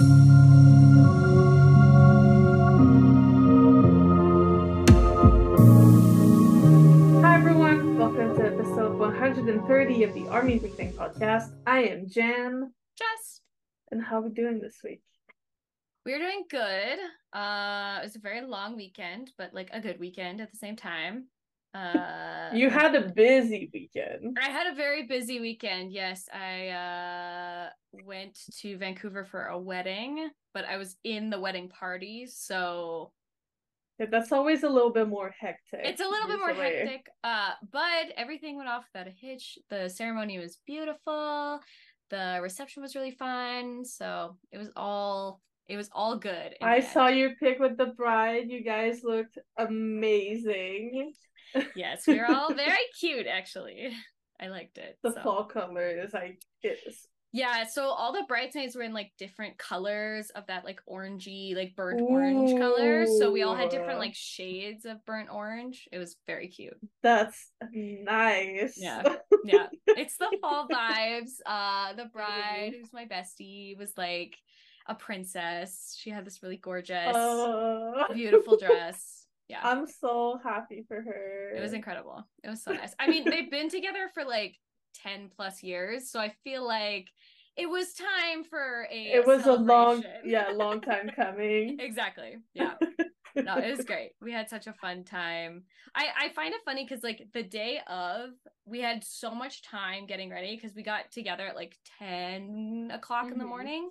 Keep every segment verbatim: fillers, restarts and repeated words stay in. Hi everyone, welcome to episode one hundred thirty of the Army ThinkTank podcast. I am Jan. Jess. And how are we doing this week? We're doing good. Uh, it was a very long weekend, but like a good weekend at the same time. Uh, you had a busy weekend. I had a very busy weekend. Yes, I uh, went to Vancouver for a wedding, but I was in the wedding party, so yeah, that's always a little bit more hectic. It's a little bit more hectic, uh, but everything went off without a hitch. The ceremony was beautiful. The reception was really fun. So it was all. It was all good. I saw your pic with the bride. You guys looked amazing. Yes, we were all very cute, actually. I liked it. The so. fall colors, I guess. Yeah, so all the bridesmaids were in, like, different colors of that, like, orangey, like, burnt Ooh. orange color. So we all had different, like, shades of burnt orange. It was very cute. That's nice. Yeah, yeah. It's the fall vibes. Uh, the bride, who's my bestie, was, like, a princess. She had this really gorgeous oh. beautiful dress. Yeah, I'm so happy for her. It was incredible. It was so nice. I mean, they've been together for like ten plus years, so I feel like it was time for a it was a long yeah long time coming. Exactly. Yeah. No, it was great. We had such a fun time. I, I find it funny because, like, the day of, we had so much time getting ready because we got together at like ten o'clock mm-hmm. in the morning.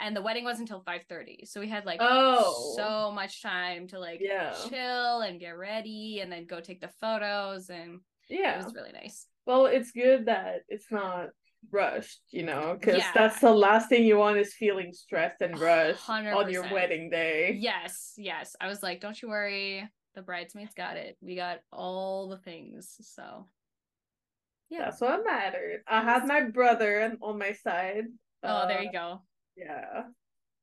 And the wedding was until five thirty. So we had, like, oh. so much time to, like, yeah. chill and get ready and then go take the photos. And yeah, it was really nice. Well, it's good that it's not rushed, you know, because yeah. that's the last thing you want is feeling stressed and rushed one hundred percent on your wedding day. Yes, yes. I was like, don't you worry. The bridesmaids got it. We got all the things. So, yeah. That's what mattered. I had my brother on my side. Oh, uh, there you go. Yeah,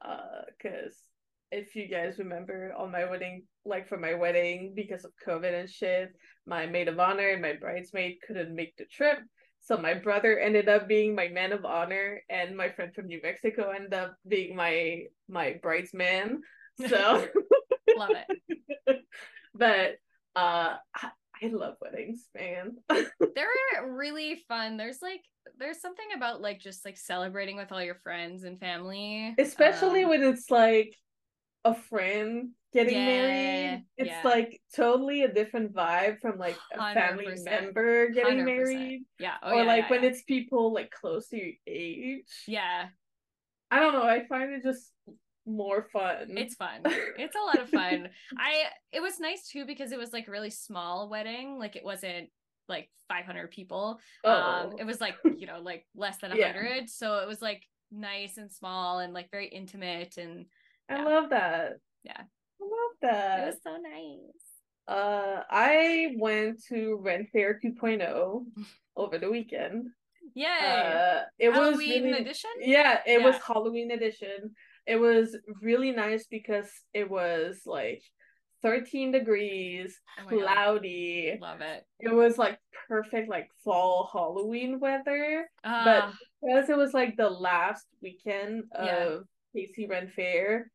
because uh, if you guys remember on my wedding, like for my wedding, because of COVID and shit, my maid of honor and my bridesmaid couldn't make the trip. So my brother ended up being my man of honor, and my friend from New Mexico ended up being my my bridesman. So love it. But uh, I, I love weddings, man. They're really fun. There's like There's something about, like, just, like, celebrating with all your friends and family. Especially um, when it's, like, a friend getting yeah, married. It's, yeah. like, totally a different vibe from, like, a family member getting one hundred percent married. Yeah. Oh, or, yeah, like, yeah, when yeah. it's people, like, close to your age. Yeah. I don't know. I find it just more fun. It's fun. It's a lot of fun. I, it was nice, too, because it was, like, a really small wedding. Like, it wasn't like five hundred people. Oh. Um it was like, you know, like less than one hundred. Yeah. So it was like nice and small and like very intimate, and yeah. I love that. Yeah, I love that. It was so nice. uh I went to Ren Fair two point oh over the weekend. Yeah. uh, it Halloween was Halloween really, edition yeah it yeah. was Halloween edition. It was really nice because it was like thirteen degrees, oh cloudy. God. Love it. It was like perfect, like fall Halloween weather. Uh, but because it was like the last weekend of yeah. K C Ren Fair,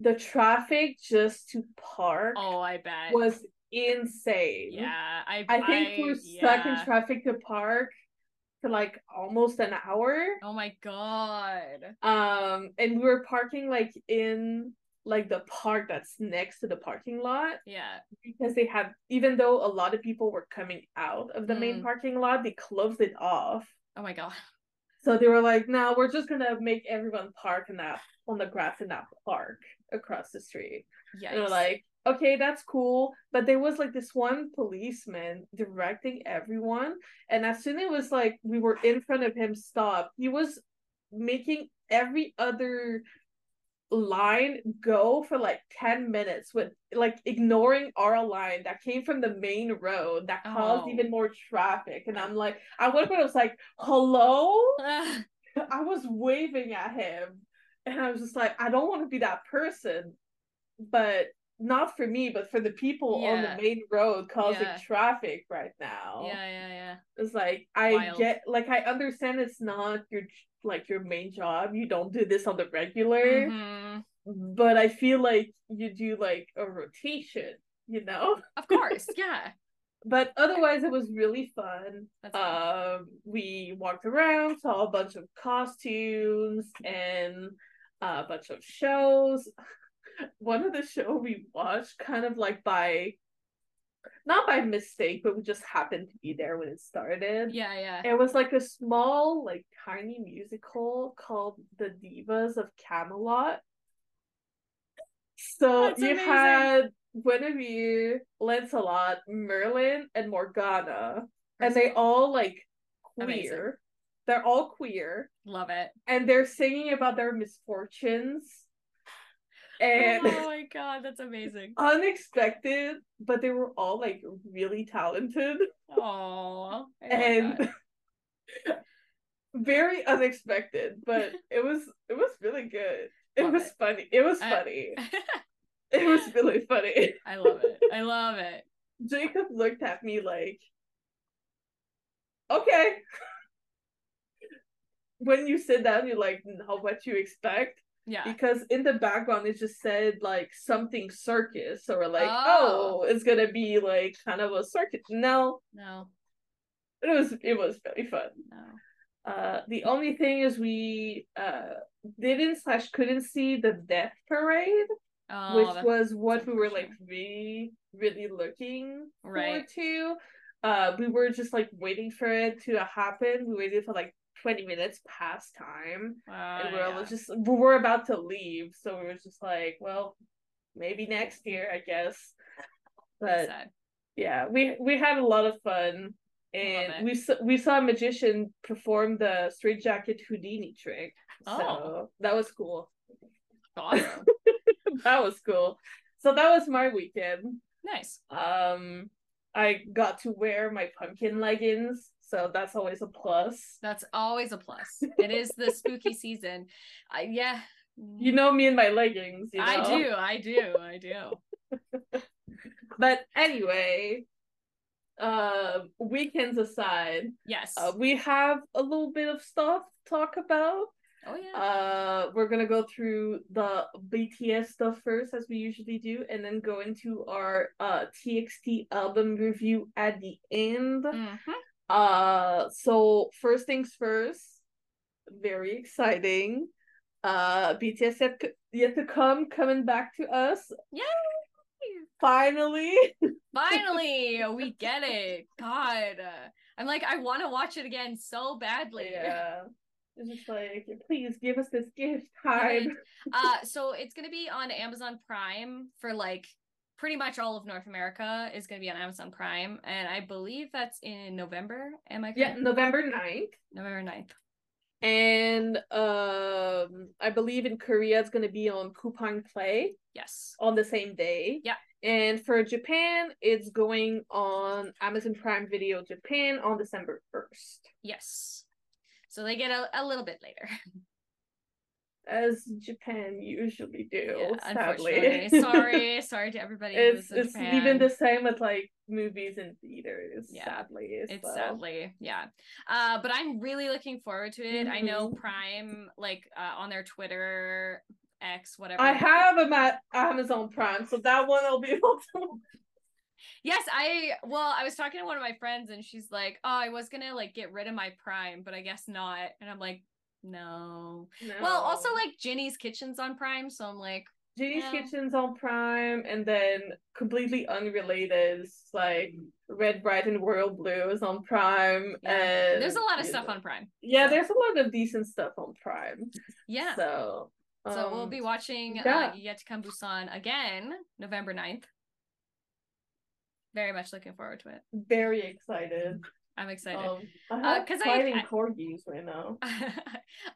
the traffic just to park oh, I bet. was insane. Yeah, I I think I, we were yeah. stuck in traffic to park for like almost an hour. Oh my God. Um, and we were parking like in like the park that's next to the parking lot. Yeah. Because they have, even though a lot of people were coming out of the mm. main parking lot, they closed it off. Oh my God. So they were like, no, we're just gonna make everyone park in that, on the grass in that park across the street. Yeah. They were like, okay, that's cool. But there was like this one policeman directing everyone. And as soon as it was like, we were in front of him, stop, he was making every other line go for like ten minutes with like ignoring our line that came from the main road that caused oh. even more traffic. And I'm like, I went I was like, hello. I was waving at him and I was just like, I don't want to be that person, but not for me, but for the people yeah. on the main road causing yeah. traffic right now. Yeah yeah yeah it's like, I Wild. get, like, I understand it's not your like your main job. You don't do this on the regular. Mm-hmm. But I feel like you do like a rotation, you know? Of course, yeah. But otherwise, it was really fun. That's fun. Um, we walked around, saw a bunch of costumes and a bunch of shows. One of the show we watched, kind of like by, not by mistake, but we just happened to be there when it started. Yeah, yeah. It was like a small, like tiny musical called The Divas of Camelot. So that's you amazing. Had Guinevere, Lancelot, Merlin, and Morgana. Personally. And they all like queer. Amazing. They're all queer. Love it. And they're singing about their misfortunes. And oh my god, that's amazing. Unexpected, but they were all like really talented. Oh. And very unexpected, but it was it was really good. It love was it. funny. It was I... funny. It was really funny. I love it. I love it. Jacob looked at me like, okay. When you sit down, you're like, no, what you expect? Yeah. Because in the background, it just said like something circus, or like, oh, oh it's gonna be like kind of a circus. No. No. It was it was really fun. No. Uh, the only thing is we uh didn't slash couldn't see the death parade, oh, which was what we were like really really looking right. forward to. Uh, we were just like waiting for it to happen. We waited for like twenty minutes past time, uh, and we we're yeah. just we were about to leave, so we were just like, well, maybe next year, I guess. But yeah, we we had a lot of fun. And we we saw a magician perform the straitjacket Houdini trick. Oh. So that was cool. Awesome. That was cool. So that was my weekend. Nice. Um, I got to wear my pumpkin leggings. So that's always a plus. That's always a plus. It is the spooky season. Uh, yeah. You know me and my leggings. You know? I do. I do. I do. But anyway... uh weekends aside, yes, uh, we have a little bit of stuff to talk about. Oh yeah. Uh we're gonna go through the B T S stuff first, as we usually do, and then go into our uh T X T album review at the end. Mm-hmm. Uh so first things first, very exciting, uh B T S yet, yet to come coming back to us. Yeah. Finally. Finally, we get it. God. I'm like, I want to watch it again so badly. Yeah. It's just like, please give us this gift time. Right. Uh, so it's going to be on Amazon Prime for like pretty much all of North America is going to be on Amazon Prime. And I believe that's in November. Am I correct? Yeah, November ninth. November ninth. And um, I believe in Korea it's going to be on Coupang Play. Yes. On the same day. Yeah. And for Japan, it's going on Amazon Prime Video Japan on December first. Yes. So they get a, a little bit later. As Japan usually do, yeah, sadly. Sorry. Sorry to everybody it's, who's in it's Japan. It's even the same with, like, movies and theaters, yeah. sadly. It's well. sadly, yeah. Uh, but I'm really looking forward to it. Mm-hmm. I know Prime, like, uh, on their Twitter... X, whatever. I have a ma- Amazon Prime, so that one I'll be able to. Yes, I well, I was talking to one of my friends, and she's like, "Oh, I was gonna like get rid of my Prime, but I guess not." And I'm like, "No." no. Well, also like Ginny's Kitchen's on Prime, so I'm like, Ginny's no. Kitchen's on Prime, and then completely unrelated, it's like Red, Bright, and Royal Blue is on Prime. Yeah. And there's a lot of stuff know. on Prime. Yeah, so. There's a lot of decent stuff on Prime. Yeah. So. So we'll be watching um, yeah. uh, Yet to Come Busan again, November ninth. Very much looking forward to it. Very excited. I'm excited. Um, I have uh, fighting I, corgis right now.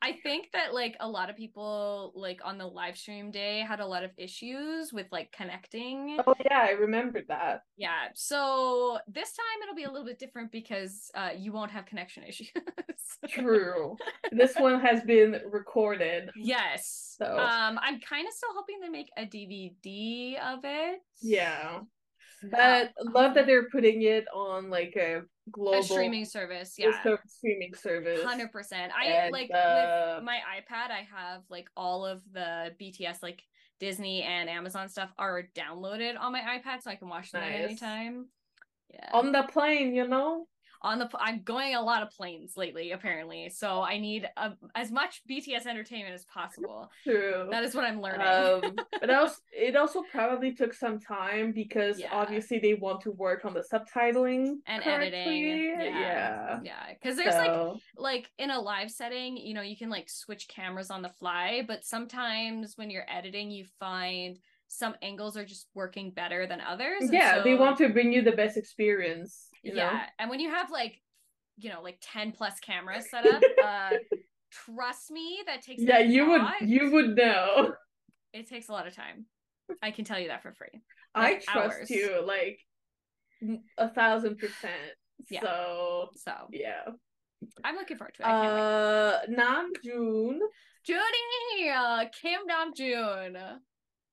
I think that like a lot of people like on the live stream day had a lot of issues with like connecting. Oh yeah, I remembered that. Yeah. So this time it'll be a little bit different because uh, you won't have connection issues. True. This one has been recorded. Yes. So um, I'm kind of still hoping they make a D V D of it. Yeah. But uh, love that they're putting it on like a global a streaming service, yeah, a streaming service, hundred percent. I and, like uh, with my iPad, I have like all of the B T S, like Disney and Amazon stuff are downloaded on my iPad, so I can watch them nice. at any time. Yeah, on the plane, you know. On the, I'm going a lot of planes lately, apparently. So I need a, as much B T S entertainment as possible. True. That is what I'm learning. Um, but also, it also probably took some time because yeah. obviously they want to work on the subtitling and correctly. editing. Yeah, yeah. Because yeah. there's so. like, like in a live setting, you know, you can like switch cameras on the fly, but sometimes when you're editing, you find some angles are just working better than others. Yeah, so, they want to bring you the best experience. You yeah, know? And when you have like, you know, like ten plus cameras set up, uh, trust me, that takes. Yeah, you lot. would, you would know. It takes a lot of time. I can tell you that for free. Like, I trust hours. you like a thousand percent. Yeah. So so yeah, I'm looking forward to it. I can't uh, Namjoon, Junie, Kim Namjoon.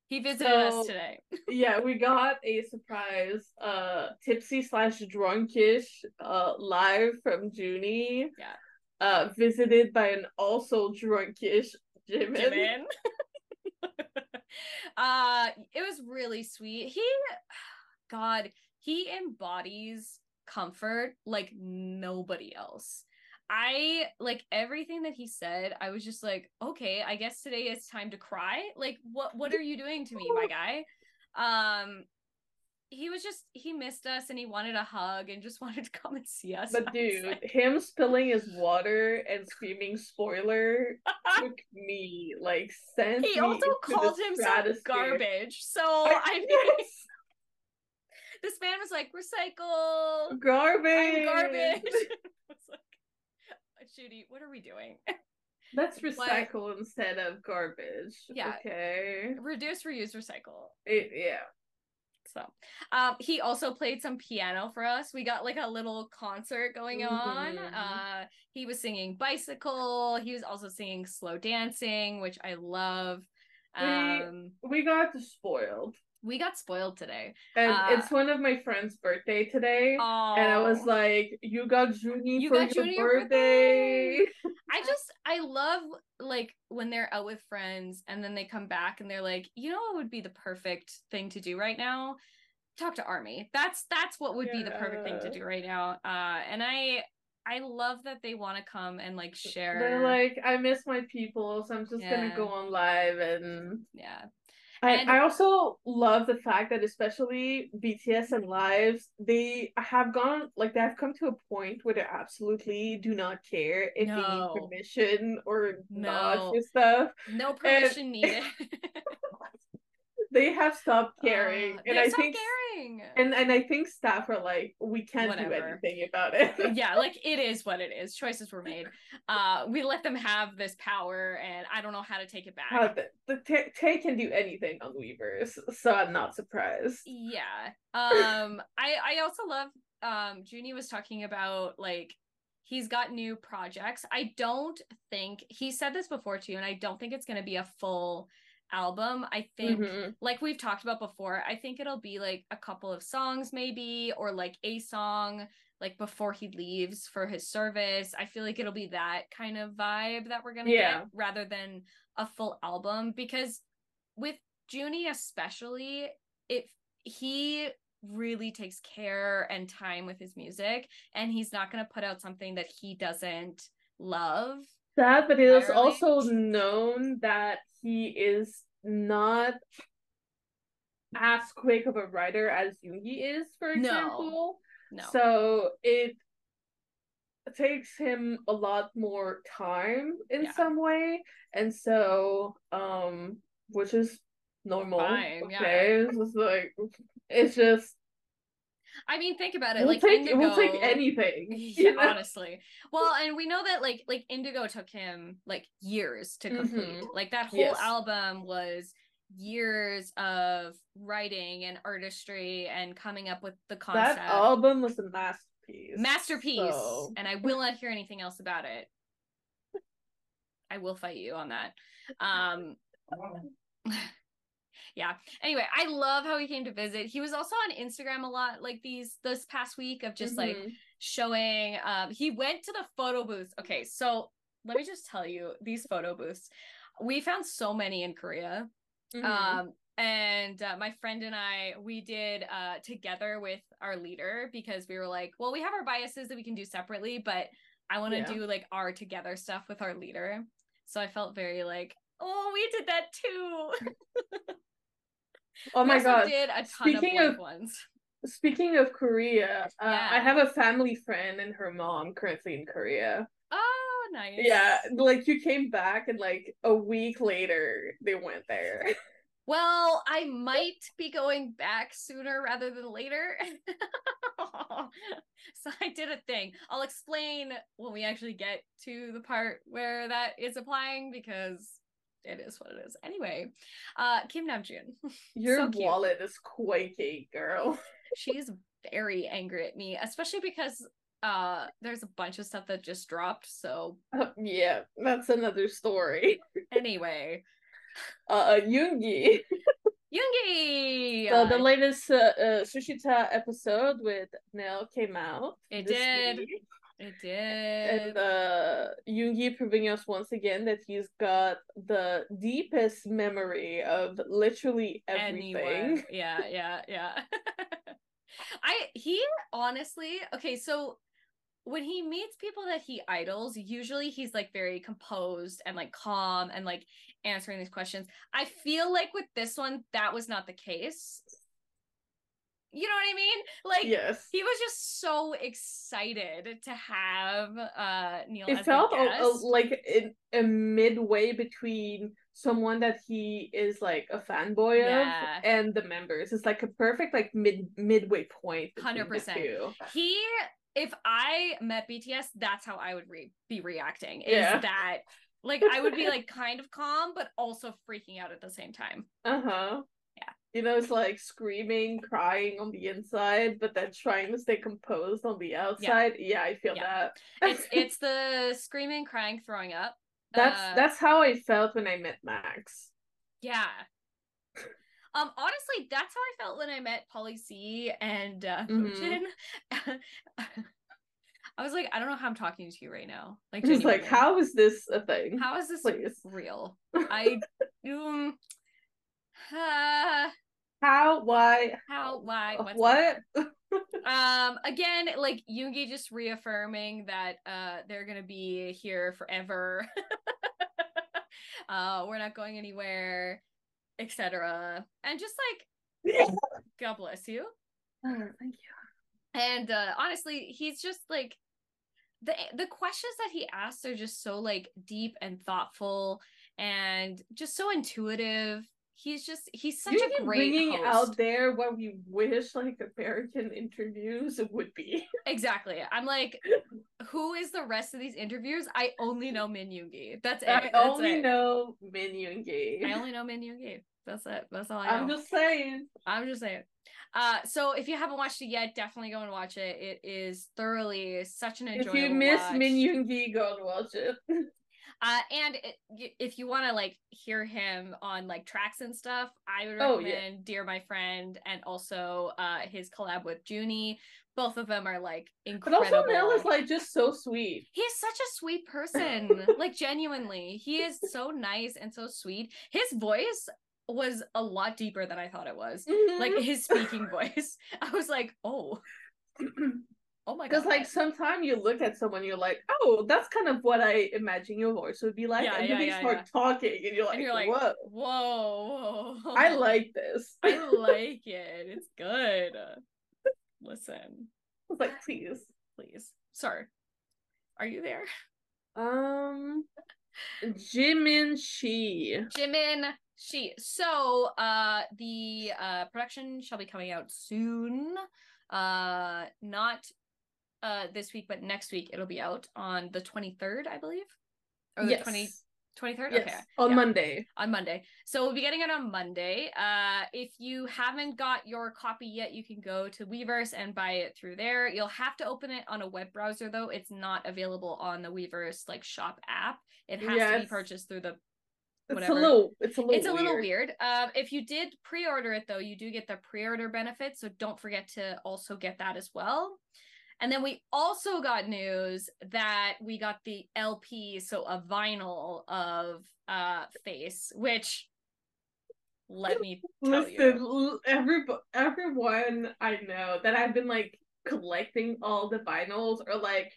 He visited so, us today. Yeah, we got a surprise uh tipsy slash drunkish uh live from Junie. Yeah. Uh visited by an also drunkish Jimin. Jimin. uh it was really sweet. He God, he embodies comfort like nobody else. I like everything that he said. I was just like, okay, I guess today it's time to cry. Like, what what are you doing to me, my guy? Um, he was just he missed us and he wanted a hug and just wanted to come and see us. But dude, like... him spilling his water and screaming spoiler took me like sent. He also called himself garbage. So I mean, this man was like, recycle garbage. I'm garbage. Judy, what are we doing? Let's recycle but, instead of garbage. Yeah. Okay. Reduce, reuse, recycle. It, yeah. So, um, he also played some piano for us. We got like a little concert going mm-hmm. on. Uh, he was singing Bicycle. He was also singing Slow Dancing, which I love. Um, we, we got spoiled. We got spoiled today. And uh, it's one of my friend's birthday today. Oh, and I was like, you got Junie you for got your Junie birthday. birthday. I just, I love like when they're out with friends and then they come back and they're like, you know what would be the perfect thing to do right now? Talk to Army. That's, that's what would yeah. be the perfect thing to do right now. Uh, and I, I love that they want to come and like share. They're like, I miss my people. So I'm just yeah. going to go on live and yeah. And I, I also love the fact that especially B T S and Lives, they have gone, like, they have come to a point where they absolutely do not care if no. they need permission or no. not and stuff. No permission and, needed. They have stopped caring. Uh, and I think caring. And, and I think staff are like, we can't Whatever. do anything about it. Yeah, like, it is what it is. Choices were made. Uh, we let them have this power, and I don't know how to take it back. Uh, the, the Tae t- can do anything on Weverse, so I'm not surprised. Yeah. Um, I, I also love, um, Junie was talking about, like, he's got new projects. I don't think, he said this before, too, and I don't think it's going to be a full... album. I think mm-hmm. like we've talked about before, I think it'll be like a couple of songs maybe, or like a song like before he leaves for his service. I feel like it'll be that kind of vibe that we're gonna yeah. get rather than a full album, because with Junie especially, if he really takes care and time with his music, and he's not gonna put out something that he doesn't love. That, but it is also known that he is not as quick of a writer as Yoongi is, for example. No. No. So it takes him a lot more time in yeah. some way, and so um, which is normal. Fine, okay, yeah. It's just like it's just. I mean, think about it. We'll like take, Indigo, we'll take anything. Yeah, yeah. Honestly, well, and we know that like like Indigo took him like years to complete. Mm-hmm. Like that whole yes. album was years of writing and artistry and coming up with the concept. That album was a masterpiece. Masterpiece, so. And I will not hear anything else about it. I will fight you on that. Um, yeah. Anyway, I love how he came to visit. He was also on Instagram a lot, like these this past week of just mm-hmm. like showing. Um, he went to the photo booth. Okay, so let me just tell you, these photo booths, we found so many in Korea. Mm-hmm. Um, and uh, my friend and I, we did uh together with our leader, because we were like, well, we have our biases that we can do separately, but I want to yeah. do like our together stuff with our leader. So I felt very like, oh, we did that too. Oh my god! Did a ton speaking of, of ones. Speaking of Korea, uh, yeah. I have a family friend and her mom currently in Korea. Oh, nice. Yeah, like you came back, and like a week later, they went there. Well, I might be going back sooner rather than later. So I did a thing. I'll explain when we actually get to the part where that is applying, because it is what it is. Anyway, uh, Kim Namjoon. Your so wallet is quaking, girl. She's very angry at me, especially because uh, there's a bunch of stuff that just dropped. So uh, yeah, that's another story. Anyway, uh, Yoongi. Yoongi! So the latest uh, uh, Sushita episode with Nell came out. It did. Week. It did. And uh, Yoongi proving us once again that he's got the deepest memory of literally everything. Anyone. Yeah, yeah, yeah. I he honestly, okay, so when he meets people that he idols, usually he's like very composed and like calm and like answering these questions. I feel like with this one, that was not the case. You know what I mean? Like, yes. He was just so excited to have uh, Neil it as felt a guest. A, a, like in, a midway between someone that he is like a fanboy yeah. of and the members. It's like a perfect like mid midway point. one hundred percent. He... If I met B T S, that's how I would re- be reacting. Is yeah. that, like, I would be, like, kind of calm, but also freaking out at the same time. Uh-huh. Yeah. You know, it's, like, screaming, crying on the inside, but then trying to stay composed on the outside. Yeah, yeah I feel yeah. that. It's it's the screaming, crying, throwing up. That's, uh, that's how I felt when I met Max. Yeah. Um, honestly, that's how I felt when I met Polly C and uh, Fujin. Mm-hmm. I was like, I don't know how I'm talking to you right now. Like, just like, how is this a thing? How is this Please. real? I um, uh, how? Why? How? Why? What's what? um, again, like Yoongi just reaffirming that uh, they're gonna be here forever. uh, we're not going anywhere. Etc. And just like, yeah. God bless you. Oh, thank you. And uh, honestly, he's just like, the the questions that he asks are just so like deep and thoughtful, and just so intuitive. He's just he's such You've a great bringing host. Out there what we wish like American interviews would be. Exactly. I'm like, who is the rest of these interviewers? I only know Min Yoongi. That's it. I That's only it. know Min Yoongi. I only know Min Yoongi. That's it. That's all I know. I'm just saying. I'm just saying. Uh, so if you haven't watched it yet, definitely go and watch it. It is thoroughly such an enjoyable watch. If you miss watch. Min Yoongi, go and watch it. Uh, and it, if you want to like hear him on like tracks and stuff, I would recommend oh, yeah. Dear My Friend, and also uh, his collab with Junie. Both of them are like incredible. But also Nell is like just so sweet. He's such a sweet person. Like genuinely, he is so nice and so sweet. His voice was a lot deeper than I thought it was. Mm-hmm. Like his speaking voice. I was like, oh. Oh my god. Because like sometimes you look at someone, you're like, oh, that's kind of what I imagine your voice would be like. Yeah, and yeah, then they yeah, start yeah. talking and you're like, and you're like whoa. whoa. Whoa. I like this. I like it. It's good. Listen. I was like, please. Please. Sir. Are you there? Um Jimin Shi. Jimin Shi. So uh the uh production shall be coming out soon. Uh not Uh, this week, but next week it'll be out on the twenty-third, I believe, or the yes. twenty, twenty-third. Yes. Okay, on yeah. Monday. On Monday, so we'll be getting it on Monday. Uh, if you haven't got your copy yet, you can go to Weverse and buy it through there. You'll have to open it on a web browser though; it's not available on the Weverse like shop app. It has yes. to be purchased through the Whatever. It's a little, it's a little, it's a little weird. weird. Um, if you did pre-order it though, you do get the pre-order benefit, so don't forget to also get that as well. And then we also got news that we got the L P, so a vinyl of uh Face, which let me tell Listen, you. Every, everyone I know that I've been like collecting all the vinyls or like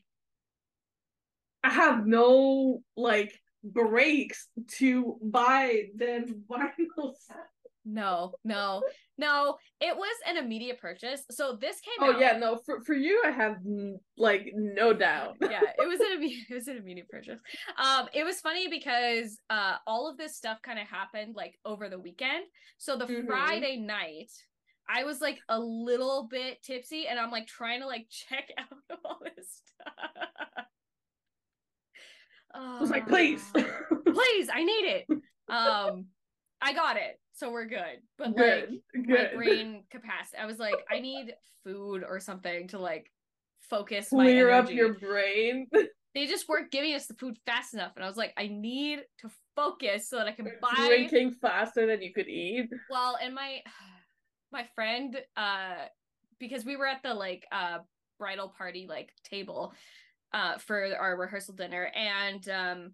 I have no like breaks to buy them vinyls. No, no, no. It was an immediate purchase. So this came oh, out. Oh yeah, no. For for you, I have like no doubt. Yeah, it was an immediate, it was an immediate purchase. Um, it was funny because uh, all of this stuff kind of happened like over the weekend. So the mm-hmm. Friday night, I was like a little bit tipsy, and I'm like trying to like check out all this stuff. I was like, please, please, I need it. Um, I got it. So we're good. But good, like good. My brain capacity, I was like, I need food or something to like focus Clear my Clear up your brain. They just weren't giving us the food fast enough. And I was like, I need to focus so that I can You're buy. Drinking faster than you could eat. Well, and my, my friend, uh, because we were at the like, uh, bridal party, like table, uh, for our rehearsal dinner. And, um,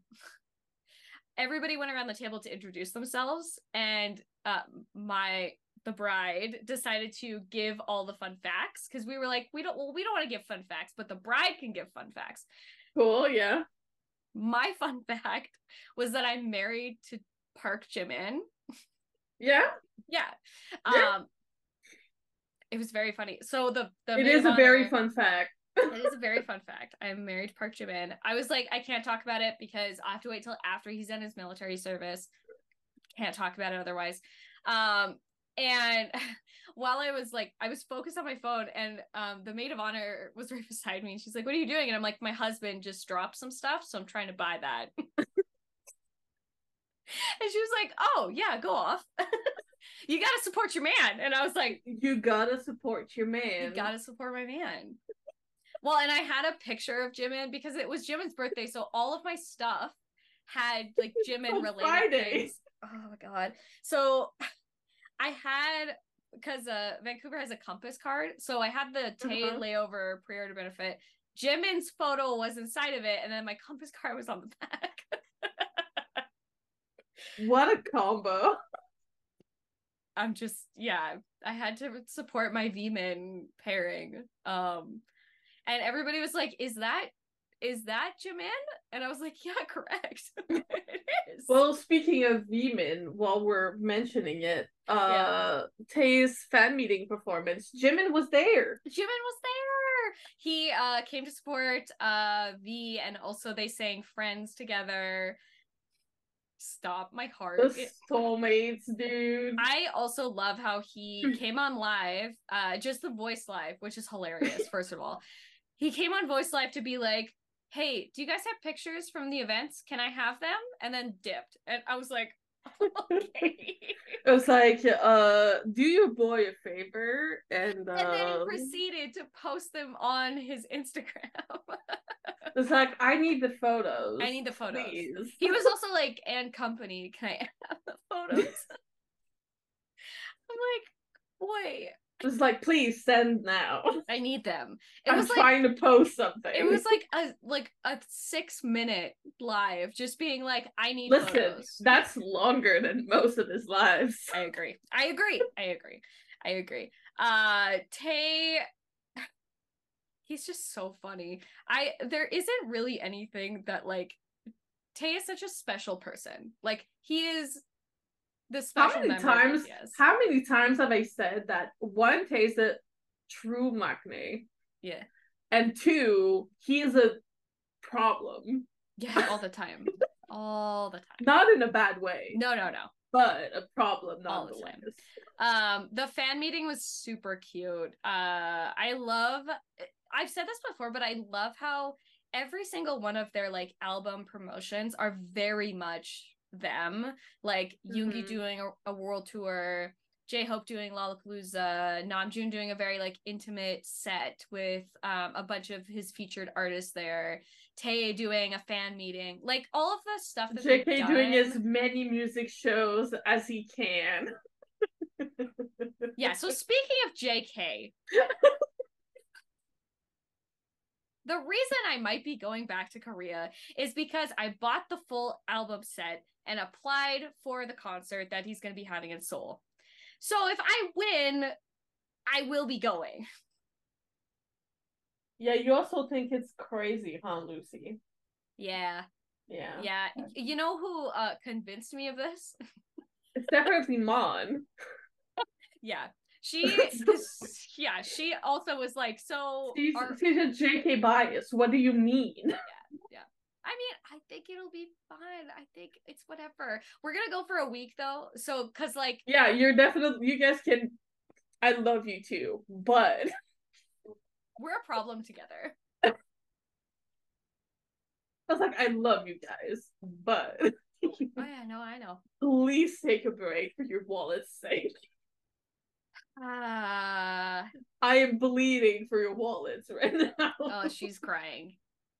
everybody went around the table to introduce themselves, and uh, my the bride decided to give all the fun facts because we were like, we don't well, we don't want to give fun facts, but the bride can give fun facts. Cool, yeah. My fun fact was that I'm married to Park Jimin. Yeah, yeah. yeah. Um, it was very funny. So the the it is a very fun fact. It is a very fun fact. I'm married to Park Jimin. I was like, I can't talk about it because I have to wait till after he's done his military service. Can't talk about it otherwise. Um, and while I was like, I was focused on my phone, and um, the maid of honor was right beside me, and she's like, "What are you doing?" And I'm like, "My husband just dropped some stuff, so I'm trying to buy that." And she was like, "Oh yeah, go off." You gotta support your man. And I was like, "You gotta support your man. You gotta support my man." Well, and I had a picture of Jimin because it was Jimin's birthday, so all of my stuff had like Jimin related things. Oh my god! So I had, because uh, Vancouver has a Compass card, so I had the Tae uh-huh. layover pre-order benefit. Jimin's photo was inside of it, and then my Compass card was on the back. What a combo! I'm just yeah, I had to support my V-min pairing. Um. And everybody was like, is that, is that Jimin? And I was like, yeah, correct. It is. Well, speaking of Jimin, while we're mentioning it, uh, yeah. Tae's fan meeting performance, Jimin was there. Jimin was there. He uh, came to support uh, V, and also they sang Friends together. Stop my heart. The soulmates, dude. I also love how he came on live, uh, just the voice live, which is hilarious, first of all. He came on Voice Live to be like, hey, do you guys have pictures from the events? Can I have them? And then dipped. And I was like, okay. It was like, uh, do your boy a favor. And, and um, then he proceeded to post them on his Instagram. It's like, I need the photos. I need the photos. Please. He was also like, and company, can I have the photos? I'm like, boy. Just like, please send now. I need them. It I'm was trying like, to post something. It was like a like a six minute live, just being like, I need. Listen, photos. That's longer than most of his lives. I agree. I agree. I agree. I agree. Uh, Tae, he's just so funny. I there isn't really anything that like Tae is such a special person. Like he is. The special how many times? Ideas. How many times have I said that? One, Tae is a true maknae. Yeah, and two, he is a problem. Yeah, all the time, all the time. Not in a bad way. No, no, no. But a problem nonetheless. The um, the fan meeting was super cute. Uh, I love. I've said this before, but I love how every single one of their like album promotions are very much them, like mm-hmm. Yoongi doing a, a world tour, J-Hope doing Lollapalooza, Namjoon doing a very like intimate set with um, a bunch of his featured artists there, Tae doing a fan meeting, like all of the stuff that J K doing as many music shows as he can. Yeah, so speaking of J K, the reason I might be going back to Korea is because I bought the full album set and applied for the concert that he's going to be having in Seoul. So if I win, I will be going. Yeah, you also think it's crazy, huh, Lucy? Yeah. Yeah. Yeah. You know who uh, convinced me of this? It's definitely Mon. Yeah. She, this, yeah, she also was like, so... She's, are, she's a J K bias. What do you mean? Yeah, yeah. I mean, I think it'll be fun. I think it's whatever. We're gonna go for a week, though. So, because, like... Yeah, you're definitely... You guys can... I love you, too. But... We're a problem together. I was like, I love you guys, but... Oh, yeah, no, I know. Please take a break for your wallet's sake. Uh, I am bleeding for your wallets right now. Oh, she's crying,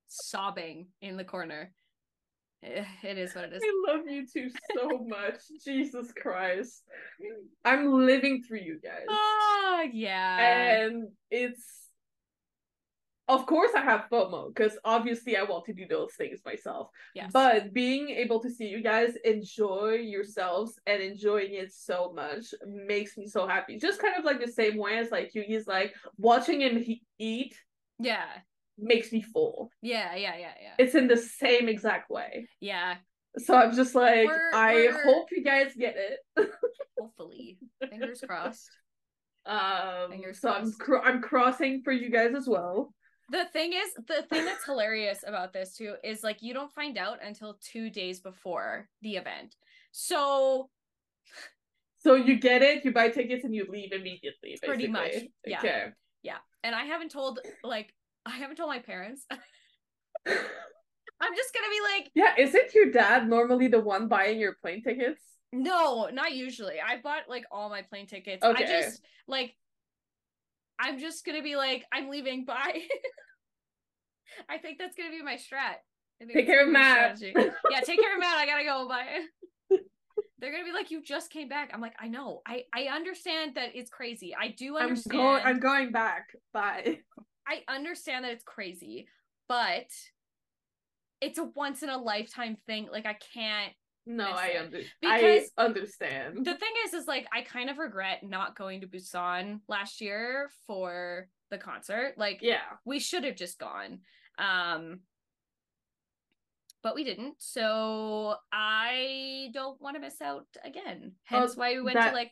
sobbing in the corner. It is what it is. I love you two so much. Jesus Christ, I'm living through you guys. Oh yeah, and it's of course I have FOMO because obviously I want to do those things myself. Yes. But being able to see you guys enjoy yourselves and enjoying it so much makes me so happy. Just kind of like the same way as like Yoongi's like watching him he- eat. Yeah. Makes me full. Yeah, yeah, yeah, yeah. It's in the same exact way. Yeah. So I'm just like, we're, I we're... hope you guys get it. Hopefully, fingers crossed. Um. Fingers so crossed. I'm cr- I'm crossing for you guys as well. The thing is, the thing that's hilarious about this, too, is, like, you don't find out until two days before the event. So... So you get it, you buy tickets, and you leave immediately, basically. Pretty much, yeah. Okay. Yeah. And I haven't told, like, I haven't told my parents. I'm just gonna be like... Yeah, isn't your dad normally the one buying your plane tickets? No, not usually. I bought, like, all my plane tickets. Okay. I just, like... I'm just gonna be like, I'm leaving, bye. I think that's gonna be my strat. Take care of Matt. Yeah, take care of Matt. I gotta go, bye. They're gonna be like, you just came back. I'm like, I know. I, I understand that it's crazy. I do understand. I'm, go- I'm going back. Bye. I understand that it's crazy, but it's a once in a lifetime thing. Like, I can't. No, I, under- I understand. The thing is, is like, I kind of regret not going to Busan last year for the concert. Like, yeah, we should have just gone. Um, but we didn't. So I don't want to miss out again. Hence oh, why we went that- to like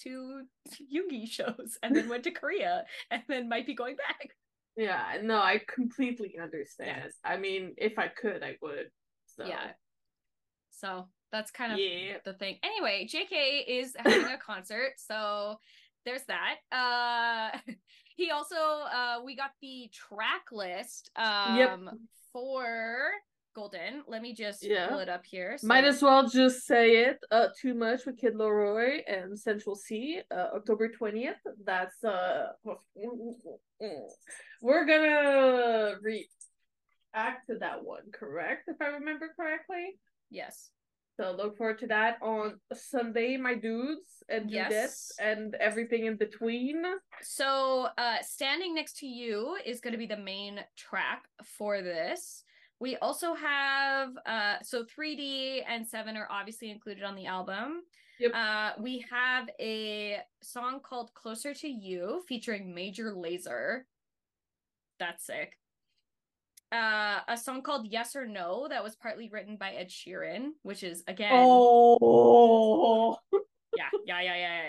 two Yoongi shows and then went to Korea and then might be going back. Yeah, no, I completely understand. Yes. I mean, if I could, I would. So. Yeah. So that's kind of yeah. the thing. Anyway, J K is having a concert, so there's that. Uh, he also, uh, we got the track list um, yep. for Golden. Let me just yeah. pull it up here. So. Might as well just say it. Uh, Too Much with Kid Leroy and Central C, uh, October twentieth. That's, uh, we're gonna react to that one, correct? If I remember correctly. Yes. So look forward to that on Sunday, my dudes, and yes. Judith, and everything in between. So uh, Standing Next to You is going to be the main track for this. We also have, uh, so three D and seven are obviously included on the album. Yep. Uh, we have a song called Closer to You featuring Major Lazer. That's sick. Uh, a song called Yes or No that was partly written by Ed Sheeran, which is, again... Oh! Yeah, yeah, yeah, yeah, yeah,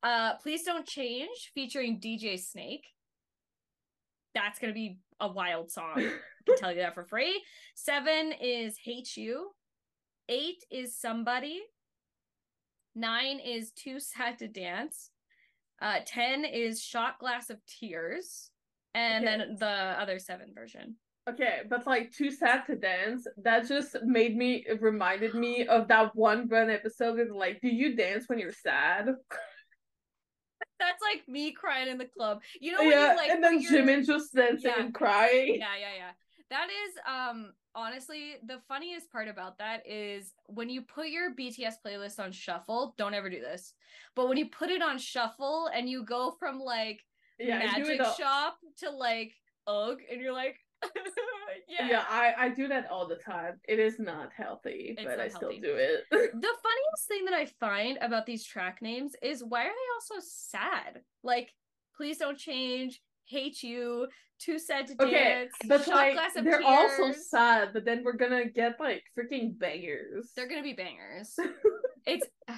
yeah. Uh, Please Don't Change, featuring D J Snake. That's gonna be a wild song. I can tell you that for free. Seven is Hate You. Eight is Somebody. Nine is Too Sad to Dance. Uh, ten is Shot Glass of Tears. And okay. then the other seven version. Okay, but like Too Sad to Dance, that just made me, it reminded me of that one Run episode with like, do you dance when you're sad? That's like me crying in the club. You know, when yeah, you, like, and then Jimin just dancing yeah. and crying. Yeah, yeah, yeah. That is, um, honestly, the funniest part about that is when you put your B T S playlist on shuffle, don't ever do this, but when you put it on shuffle and you go from like yeah, Magic Shop to like Ugg, and you're like, yeah, yeah I, I do that all the time. It is not healthy, it's but not I healthy. Still do it. The funniest thing that I find about these track names is why are they all so sad? Like, Please Don't Change, Hate You, Too Sad to Dance, okay, but Shot like, Glass of They're Tears. All so sad, but then we're gonna get like freaking bangers. They're gonna be bangers. It's uh,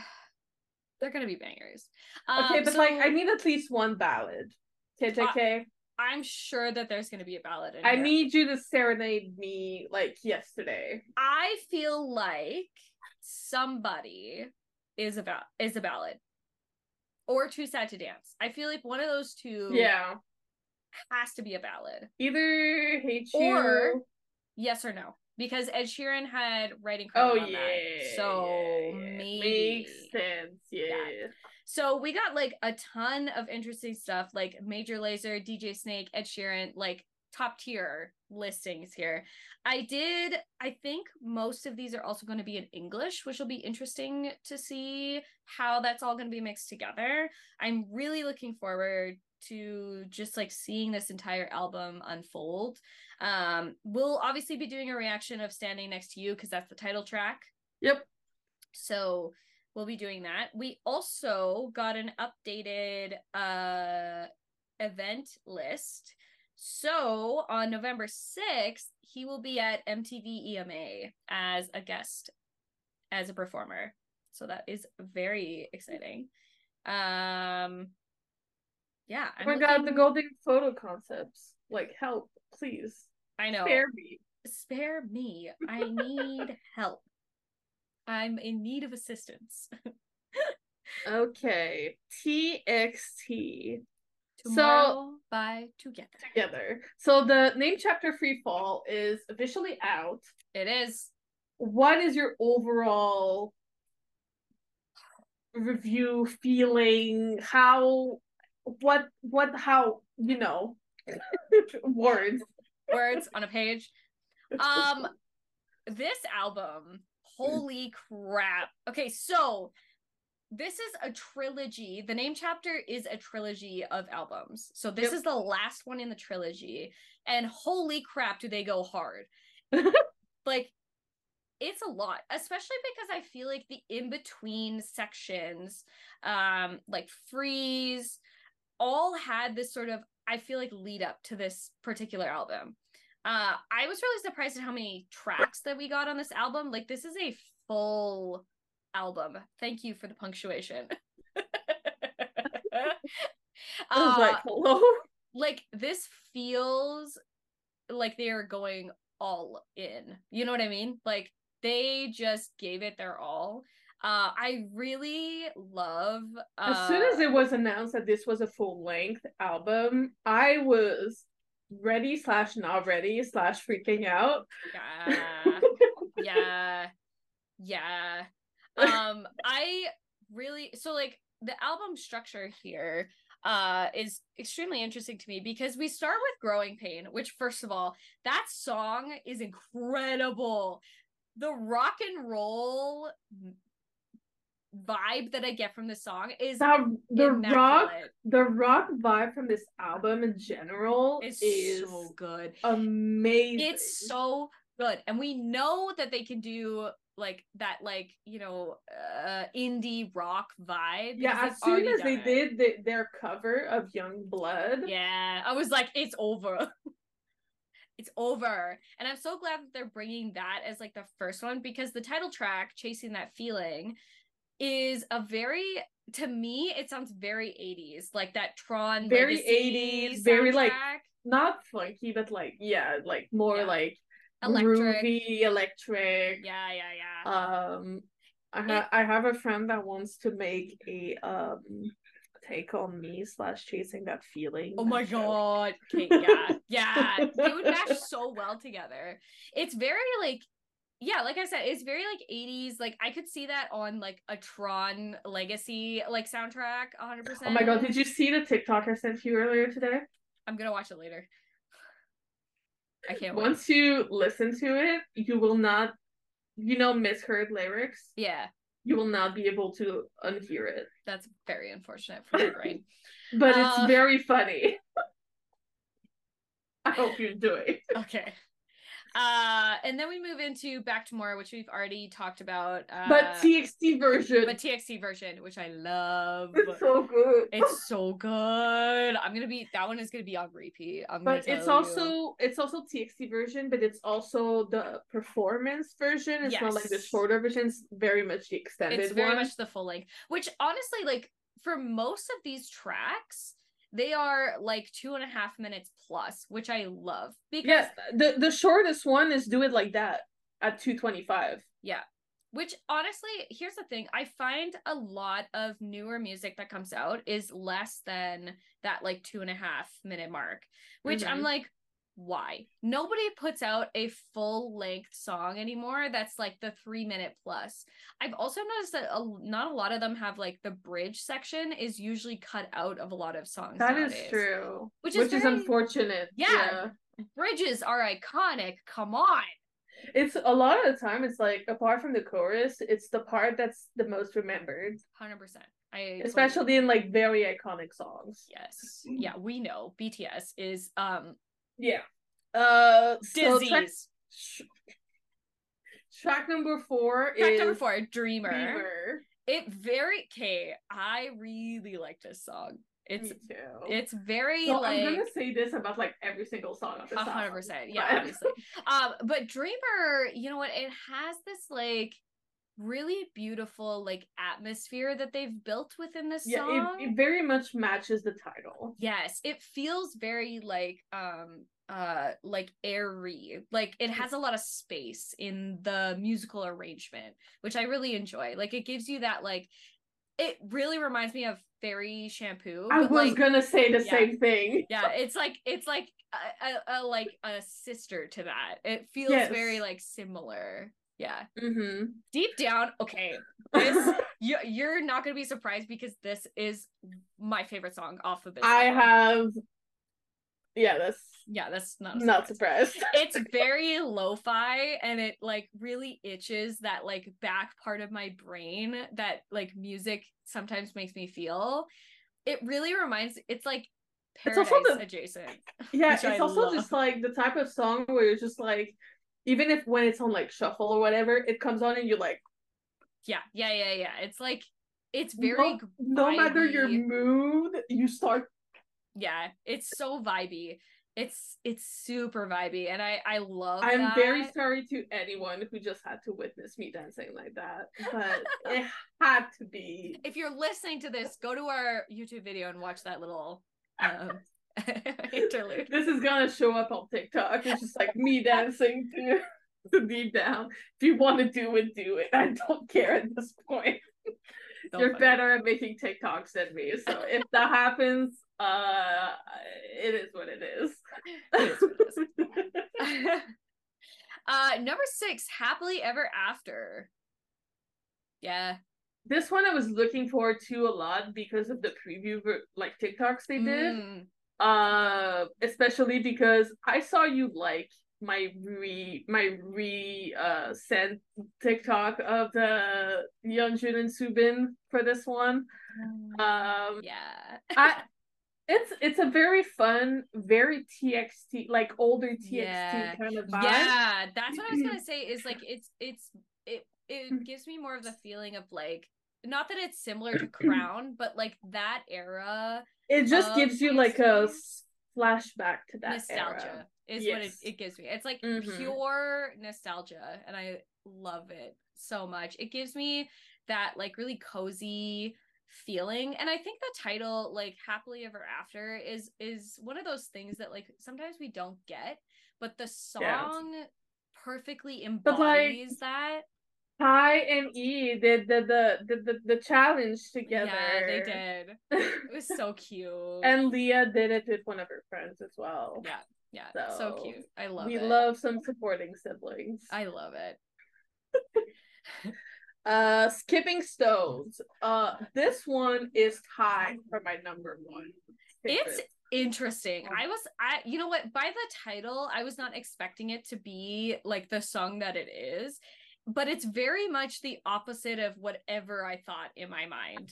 they're gonna be bangers. Um, okay, but so, like I need at least one ballad. K J K. Uh, I'm sure that there's gonna be a ballad in I here. Need you to serenade me like yesterday. I feel like Somebody is about is a ballad. Or Too Sad to Dance. I feel like one of those two. Yeah. Has to be a ballad. Either Hate You or Yes or No, because Ed Sheeran had writing credit oh, on yeah, that, so yeah, yeah. maybe makes sense. Yeah, yeah. So we got like a ton of interesting stuff, like Major Lazer, D J Snake, Ed Sheeran, like top tier listings here. I did. I think most of these are also going to be in English, which will be interesting to see how that's all going to be mixed together. I'm really looking forward to just like seeing this entire album unfold. Um, we'll obviously be doing a reaction of Standing Next to You because that's the title track. Yep. So we'll be doing that. We also got an updated uh, event list. So on November sixth, he will be at M T V E M A as a guest, as a performer. So that is very exciting. Um, Yeah, I'm oh my looking... god, the Golden photo concepts. Like, help, please. I know. Spare me. Spare me. I need help. I'm in need of assistance. Okay. T X T. Tomorrow so, by Together. Together. So the name chapter Free Fall is officially out. It is. What is your overall review, feeling, how... What, what, how, you know, words. Words on a page. Um, this album, holy crap. Okay, so this is a trilogy. The name chapter is a trilogy of albums. So this yep. is the last one in the trilogy. And holy crap, do they go hard. Like, it's a lot, especially because I feel like the in-between sections, um, like Freeze, all had this sort of, I feel like, lead up to this particular album. Uh, I was really surprised at how many tracks that we got on this album. Like, this is a full album. Thank you for the punctuation. uh, like, hello? Like, this feels like they are going all in. You know what I mean? Like, they just gave it their all. Uh, I really love... Uh, as soon as it was announced that this was a full-length album, I was ready slash not ready slash freaking out. Yeah. yeah. Yeah. Um, I really... So, like, the album structure here uh, is extremely interesting to me because we start with Growing Pain, which, first of all, that song is incredible. The rock and roll... vibe that I get from this song is that the immaculate. rock the rock vibe from this album in general it's is so good, amazing. It's so good, and we know that they can do like that, like, you know, uh indie rock vibe. Yeah, as soon as they it. did the, their cover of Young Blood, yeah, I was like, it's over. It's over. And I'm so glad that they're bringing that as like the first one, because the title track, Chasing That Feeling, is a very, to me, it sounds very eighties, like that Tron very eighties soundtrack. Very like not funky, but like yeah, like more yeah. like electric. Groovy, electric. Yeah, yeah, yeah. Um, I ha- it- I have a friend that wants to make a um Take on Me slash Chasing That Feeling. Oh my god. Okay, yeah. Yeah. They would match so well together. It's very like, yeah, like I said, it's very like eighties. Like I could see that on like a Tron Legacy like soundtrack one hundred percent. Oh my god, did you see the TikTok I sent you earlier today? I'm going to watch it later. I can't wait. Once you listen to it, you will not, you know, misheard lyrics. Yeah. You will not be able to unhear it. That's very unfortunate for my brain. But uh, it's very funny. I hope you do it. Okay. Uh, and then we move into Back Tomorrow, which we've already talked about. Uh, but T X T version. But T X T version, which I love. It's so good. It's so good. I'm gonna be that one is gonna be on repeat. I'm but it's also you. it's also T X T version, but it's also the performance version. It's yes. not like the shorter version. It's very much the extended. It's very one. much the full length. Which honestly, like for most of these tracks, they are like two and a half minutes plus, which I love. Because yeah, the, the shortest one is Do It Like That at two twenty-five. Yeah. Which honestly, here's the thing. I find a lot of newer music that comes out is less than that like two and a half minute mark. Which mm-hmm. I'm like, why? Nobody puts out a full length song anymore that's like the three minute plus. I've also noticed that a, not a lot of them have like the bridge section is usually cut out of a lot of songs. That nowadays. is true. Which is, which very, is unfortunate. Yeah, yeah. Bridges are iconic. Come on. It's a lot of the time it's like apart from the chorus, it's the part that's the most remembered. one hundred percent. I Especially in like very iconic songs. Yes. Yeah, we know B T S is um Yeah. Uh, so Disease. Track, track number four track is... Track number four, Dreamer. Dreamer. It very... Okay, I really like this song. It's, Me too. It's very, so like... I'm gonna say this about, like, every single song on this one hundred percent, album. Yeah, obviously. um, But Dreamer, you know what? It has this, like, really beautiful, like, atmosphere that they've built within this yeah, song. It, it very much matches the title. Yes. It feels very, like, um... uh like airy, like it has a lot of space in the musical arrangement, which I really enjoy. Like it gives you that, like it really reminds me of Fairy Shampoo. I was like, gonna say the yeah, same thing. Yeah, it's like it's like a, a, a like a sister to that. It feels yes. very like similar. Yeah. Mm-hmm. Deep down, okay, this, you, you're not gonna be surprised because this is my favorite song off of this I album. have Yeah, that's yeah, that's not surprised. not surprised. It's very lo-fi, and it like really itches that like back part of my brain that like music sometimes makes me feel. It really reminds. It's like paradise it's also the, adjacent. Yeah, it's I also love. just like the type of song where you're just like, even if when it's on like shuffle or whatever, it comes on and you're like, yeah, yeah, yeah, yeah. It's like it's very no, no matter your mood, you start. Yeah, it's so vibey. It's it's super vibey, and I I love. I'm that. very sorry to anyone who just had to witness me dancing like that, but it had to be. If you're listening to this, go to our YouTube video and watch that little um, interlude. This is gonna show up on TikTok. It's just like me dancing to to Deep Down. If you want to do it, do it. I don't care at this point. Don't you're better it. at making TikToks than me, so if that happens. Uh, it is what it is. It is what it is. uh, number six, Happily Ever After. Yeah. This one I was looking forward to a lot because of the preview, like, TikToks they did. Mm. Uh, especially because I saw you like my re my re uh sent TikTok of the Yeonjun and Subin for this one. Um, yeah. I. It's it's a very fun, very T X T, like older T X T yeah. kind of vibe. Yeah, that's what I was gonna say is like it's it's it it gives me more of the feeling of like, not that it's similar to Crown, but like that era. It just gives you T X T. Like a flashback to that nostalgia era. is yes. what it, it gives me. It's like mm-hmm. pure nostalgia, and I love it so much. It gives me that like really cozy feeling, and I think the title like Happily Ever After is is one of those things that like sometimes we don't get, but the song yeah. perfectly embodies but, like, that Ty and E did the the the, the, the challenge together. Yeah, they did. It was so cute. And Leah did it with one of her friends as well. Yeah, yeah, so, so cute. I love we it. We love some supporting siblings. I love it. uh, Skipping Stones. Uh, this one is high for my number one. It's interesting. I was, I you know what? By the title, I was not expecting it to be like the song that it is. But it's very much the opposite of whatever I thought in my mind.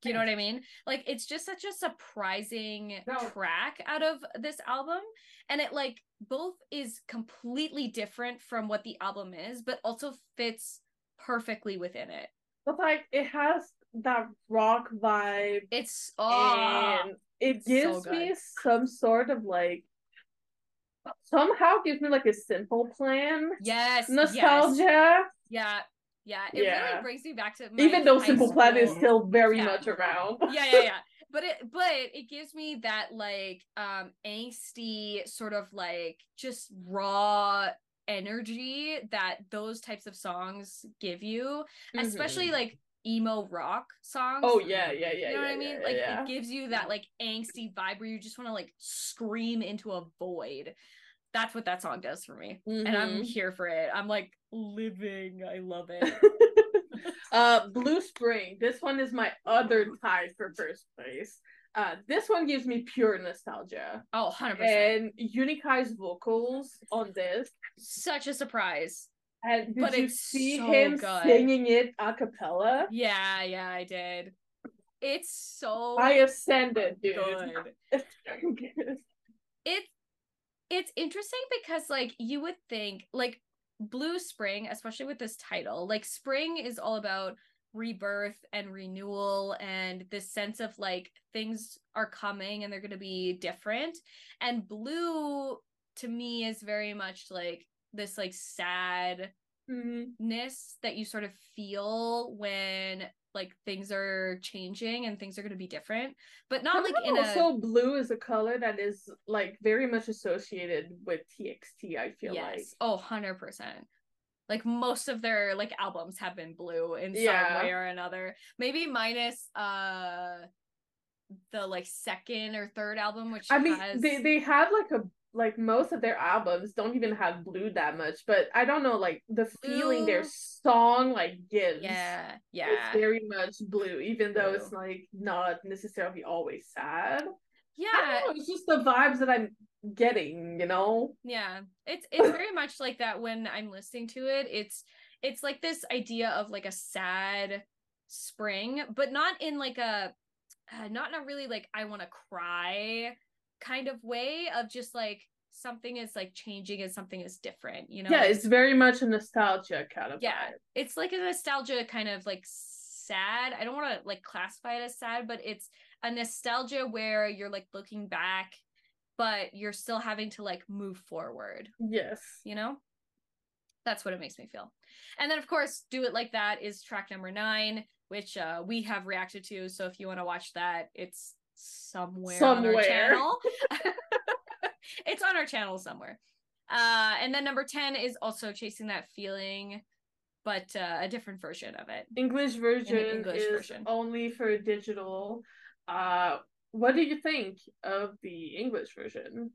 Do you know what I mean? Like, it's just such a surprising no. track out of this album. And it, like, both is completely different from what the album is, but also fits perfectly within it. But, like, it has that rock vibe. It's, oh, and it gives so me some sort of, like, somehow gives me like a Simple Plan. Yes. Nostalgia. Yes. Yeah. Yeah. It yeah. really brings me back to my even though Simple school. Plan is still very yeah. much around. Yeah, yeah, yeah. But it but it gives me that like um angsty sort of like just raw energy that those types of songs give you. Mm-hmm. Especially like emo rock songs. Oh yeah, yeah, yeah. You know yeah, what I mean? Yeah, like yeah. it gives you that like angsty vibe where you just want to like scream into a void. That's what that song does for me. Mm-hmm. And I'm here for it. I'm like living. I love it. uh Blue Spring. This one is my other tie for first place. Uh this one gives me pure nostalgia. Oh, one hundred percent. And Unikai's vocals on this. Such a surprise. And did but you see so him good. singing it a cappella? Yeah, yeah, I did. It's so I ascended, dude. It it's interesting because like you would think like Blue Spring, especially with this title, like spring is all about rebirth and renewal and this sense of like things are coming and they're going to be different. And blue to me is very much like this like sadness mm-hmm. that you sort of feel when like things are changing and things are going to be different, but not but like in also a... blue is a color that is like very much associated with T X T, I feel yes. like. Oh, one hundred percent. Like most of their like albums have been blue in yeah. some way or another, maybe minus uh the like second or third album, which I mean has... they, they have like a like most of their albums don't even have blue that much, but I don't know, like the feeling blue. Their song like gives yeah yeah it's very much blue, even blue. Though it's like not necessarily always sad. Yeah, I don't know, it's just the vibes that I'm getting, you know. Yeah, it's it's very much like that when I'm listening to it. It's it's like this idea of like a sad spring, but not in like a uh, not in a really like I want to cry kind of way, of just like something is like changing and something is different, you know. Yeah, it's very much a nostalgia kind of yeah vibe. It's like a nostalgia kind of like sad. I don't want to like classify it as sad, but it's a nostalgia where you're like looking back but you're still having to like move forward. Yes, you know, that's what it makes me feel. And then of course Do It Like That is track number nine, which uh we have reacted to, so if you want to watch that, it's somewhere, somewhere on our channel. It's on our channel somewhere. Uh and then number ten is also Chasing That Feeling, but uh, a different version of it. English version English is version. Only for digital. Uh what do you think of the English version?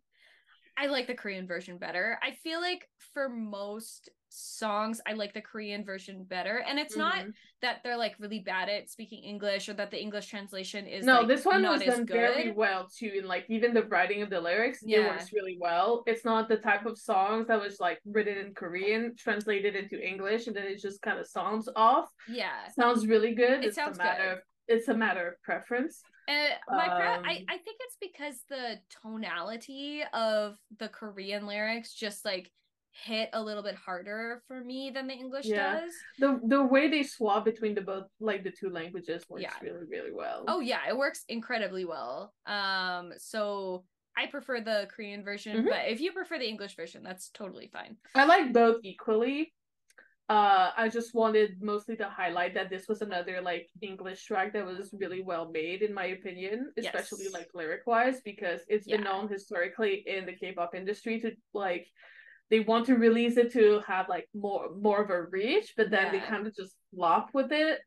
I like the Korean version better. I feel like for most songs I like the Korean version better, and it's mm-hmm. not that they're like really bad at speaking English or that the English translation is no like, this one was done good. Very well too, and like even the writing of the lyrics yeah. it works really well. It's not the type of songs that was like written in Korean translated into English and then it just kind of sounds off. Yeah, sounds really good. It it's sounds a matter good. Of it's a matter of preference. And my pre- um, I, I think it's because the tonality of the Korean lyrics just like hit a little bit harder for me than the English yeah. does. The the way they swap between the both like the two languages works yeah. really, really well. Oh yeah, it works incredibly well. Um so I prefer the Korean version, mm-hmm. but if you prefer the English version, that's totally fine. I like both equally. Uh I just wanted mostly to highlight that this was another like English track that was really well made in my opinion, especially yes. like lyric wise, because it's yeah. been known historically in the K-pop industry to like they want to release it to have like more more of a reach, but then yeah. they kind of just flop with it.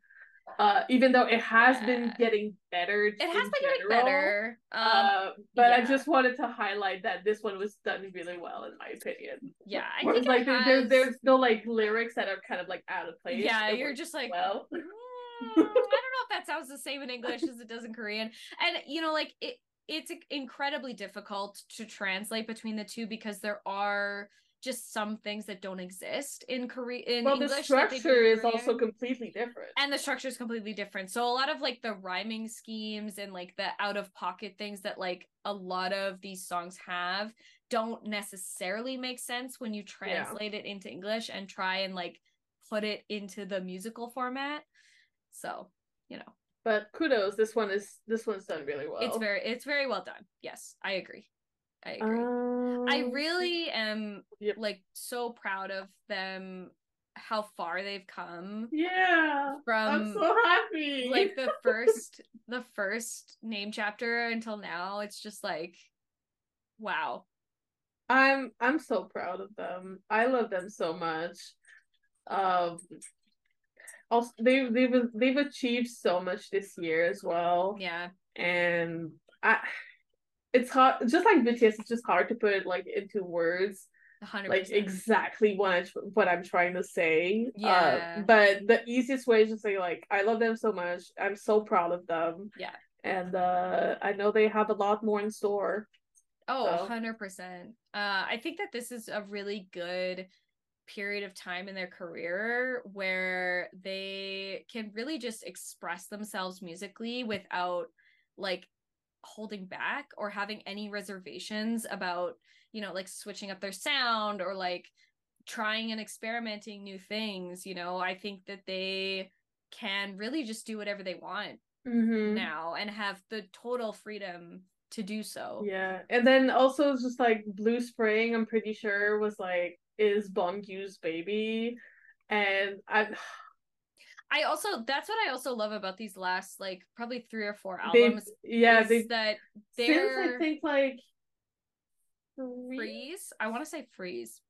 Uh, even though it has yeah. been getting better, it has been general. getting better. Um, uh, but yeah. I just wanted to highlight that this one was done really well, in my opinion. Yeah, I think it's like has... there's there's no like lyrics that are kind of like out of place. Yeah, it you're just like, well, mm, I don't know if that sounds the same in English as it does in Korean, and you know, like it it's incredibly difficult to translate between the two because there are just some things that don't exist in Korean. In well, English, the structure is also completely different. And the structure is completely different. So a lot of like the rhyming schemes and like the out of pocket things that like a lot of these songs have don't necessarily make sense when you translate yeah. it into English and try and like put it into the musical format. So, you know. But kudos, this one is this one's done really well. It's very it's very well done. Yes, I agree. I agree. Um, I really am yep. like so proud of them, how far they've come. Yeah. From I'm so happy. Like the first the first name chapter until now. It's just like wow. I'm I'm so proud of them. I love them so much. Um also they they've they've achieved so much this year as well. Yeah. And I It's hard, just like B T S, it's just hard to put it like into words, one hundred percent. Like exactly what, I, what I'm trying to say. Yeah. Uh, but the easiest way is to say like, I love them so much. I'm so proud of them. Yeah. And uh, I know they have a lot more in store. Oh, so. one hundred percent. Uh, I think that this is a really good period of time in their career where they can really just express themselves musically without like, holding back or having any reservations about, you know, like switching up their sound or like trying and experimenting new things. You know, I think that they can really just do whatever they want mm-hmm. now and have the total freedom to do so. Yeah. And then also just like Blue Spring, I'm pretty sure was like is Bonghyun's baby. And I'm I also, that's what I also love about these last, like, probably three or four albums. They, yeah, is they, that they're... Since I think, like... Three... Freeze? I want to say Freeze.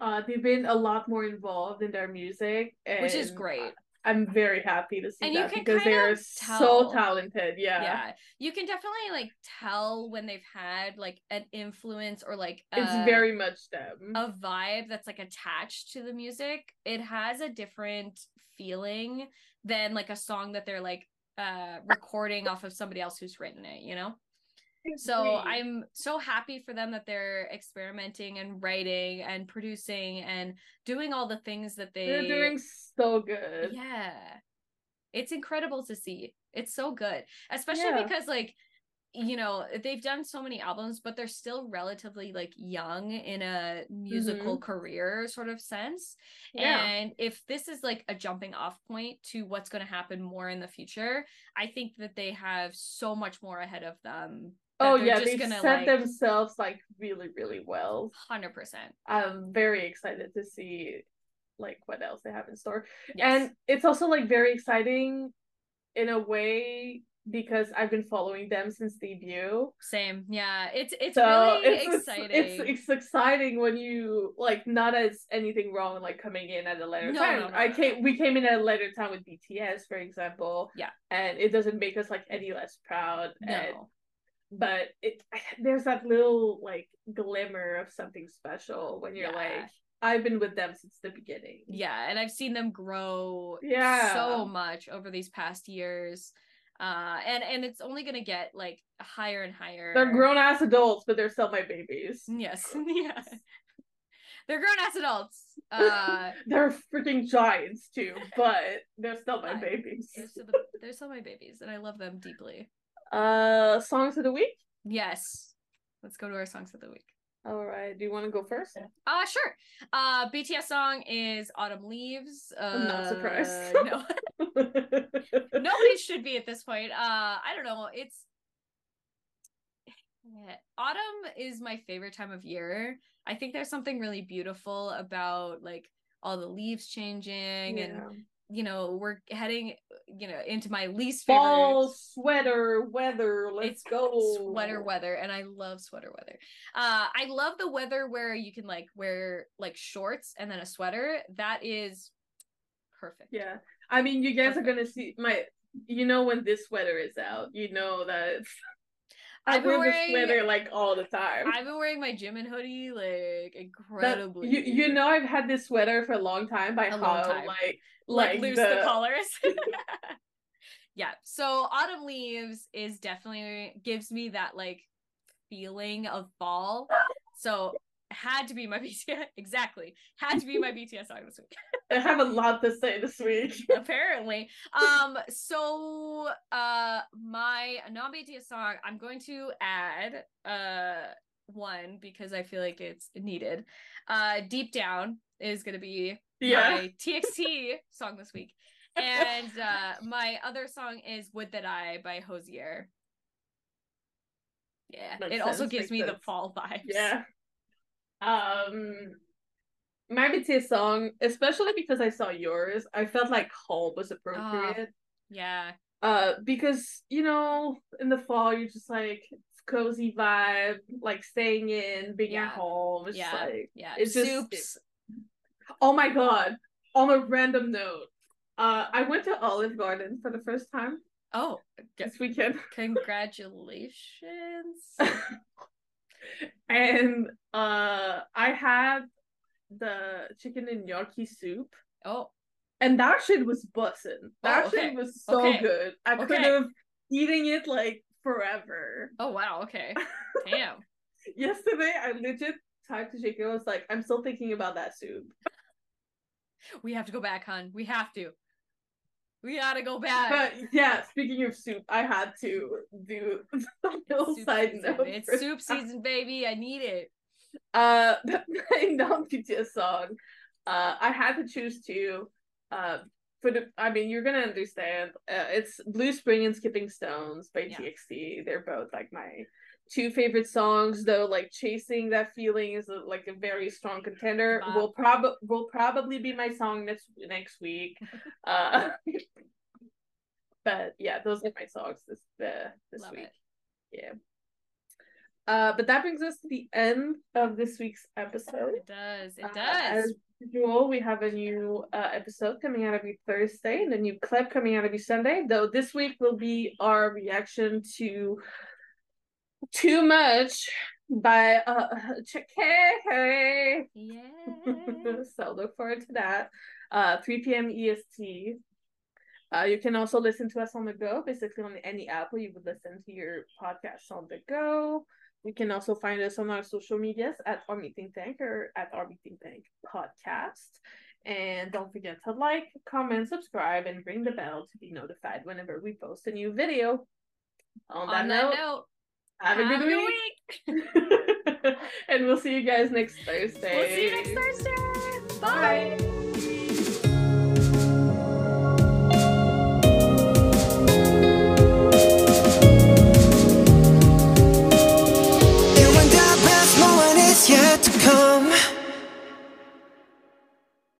Uh, they've been a lot more involved in their music. And which is great. I'm very happy to see and that because they are tell. so talented. Yeah. Yeah. You can definitely, like, tell when they've had, like, an influence or, like... A, it's very much them. A vibe that's, like, attached to the music. It has a different... feeling than like a song that they're like uh recording off of somebody else who's written it, you know. So I'm so happy for them that they're experimenting and writing and producing and doing all the things that they they're doing so good. Yeah, it's incredible to see. It's so good, especially yeah. because like, you know, they've done so many albums, but they're still relatively like young in a musical mm-hmm. career sort of sense. Yeah. And if this is like a jumping off point to what's going to happen more in the future, I think that they have so much more ahead of them. Oh yeah, they set like, themselves like really, really well. one hundred percent. I'm very excited to see like what else they have in store. Yes. And it's also like very exciting in a way because I've been following them since debut. Same. Yeah. It's it's so really it's, exciting. It's, it's it's exciting when you like not as anything wrong like coming in at a later no, time. No, no, I no, came no. we came in at a later time with B T S, for example. Yeah. And it doesn't make us like any less proud. No. And, but it there's that little like glimmer of something special when you're yeah. like, I've been with them since the beginning. Yeah, and I've seen them grow yeah. so much over these past years. Uh, and, and it's only gonna get, like, higher and higher. They're grown-ass adults, but they're still my babies. Yes. Yeah. They're grown-ass adults. Uh, they're freaking giants, too, but they're still my I, babies. They're still, the, they're still my babies, and I love them deeply. Uh, songs of the week? Yes. Let's go to our songs of the week. All right. Do you want to go first? Uh, sure. Uh, B T S song is Autumn Leaves. Uh, I'm not surprised. No. Nobody should be at this point. Uh, I don't know. It's... Yeah. Autumn is my favorite time of year. I think there's something really beautiful about, like, all the leaves changing yeah. and you know, we're heading, you know, into my least favorite. Fall sweater weather. Let's it's go. Sweater weather. And I love sweater weather. Uh, I love the weather where you can like wear like shorts and then a sweater. That is perfect. Yeah. I mean, you guys perfect. are going to see my, you know, when this sweater is out, you know, that it's, I wear wearing, this sweater like all the time. I've been wearing my Jimin hoodie like incredibly. That, you, you know, I've had this sweater for a long time by a how time. like like, like loose the, the collars. Yeah. So Autumn Leaves is definitely gives me that like feeling of fall. So had to be my B T S exactly had to be my B T S song this week. I have a lot to say this week apparently. Um so uh my non-B T S song, I'm going to add uh one because I feel like it's needed. uh Deep Down is gonna be yeah. my T X T song this week, and uh my other song is Would That I by Hozier. Yeah, makes it sense. Also gives makes me sense. The fall vibes. Yeah. Um, my B T S song, especially because I saw yours, I felt like home was appropriate. Oh, yeah. Uh, because, you know, in the fall, you're just like, it's cozy vibe, like staying in, being yeah. at home. It's yeah. just like, yeah. it's Soups. just, oh my God. On a random note, uh, I went to Olive Garden for the first time. Oh. This weekend. Congratulations. And uh I had the chicken and gnocchi soup. Oh, and that shit was bussin'. That oh, okay. shit was so okay. good. I okay. could have eating it like forever. Oh wow, okay. Damn. Yesterday I legit talked to J K. I was like, I'm still thinking about that soup. We have to go back, hon. We have to. We gotta go back. But yeah, speaking of soup, I had to do a little side season. note. It's soup that. season, baby. I need it. Uh, my non-B T S song. Uh, I had to choose two. Uh, for the, I mean, you're gonna understand. Uh, it's Blue Spring and Skipping Stones by yeah. T X T. They're both like my two favorite songs. Though, like Chasing That Feeling is a, like a very strong contender. Wow. Will probably will probably be my song next next week. Uh, but yeah, those are my songs this uh, this Love week. It. Yeah. Uh, but that brings us to the end of this week's episode. It does. It uh, does. As usual, we have a new uh, episode coming out every Thursday and a new clip coming out every Sunday. Though this week will be our reaction to Too Much by uh J K. Yeah. So look forward to that. Uh, three p.m. E S T. Uh, you can also listen to us on the go, basically on any app where you would listen to your podcast on the go. You can also find us on our social medias at Army ThinkTank or at Army ThinkTank Podcast. And don't forget to like, comment, subscribe, and ring the bell to be notified whenever we post a new video. On that, on that note, note, have, have a good week. week. And we'll see you guys next Thursday. We'll see you next Thursday. Bye. Bye.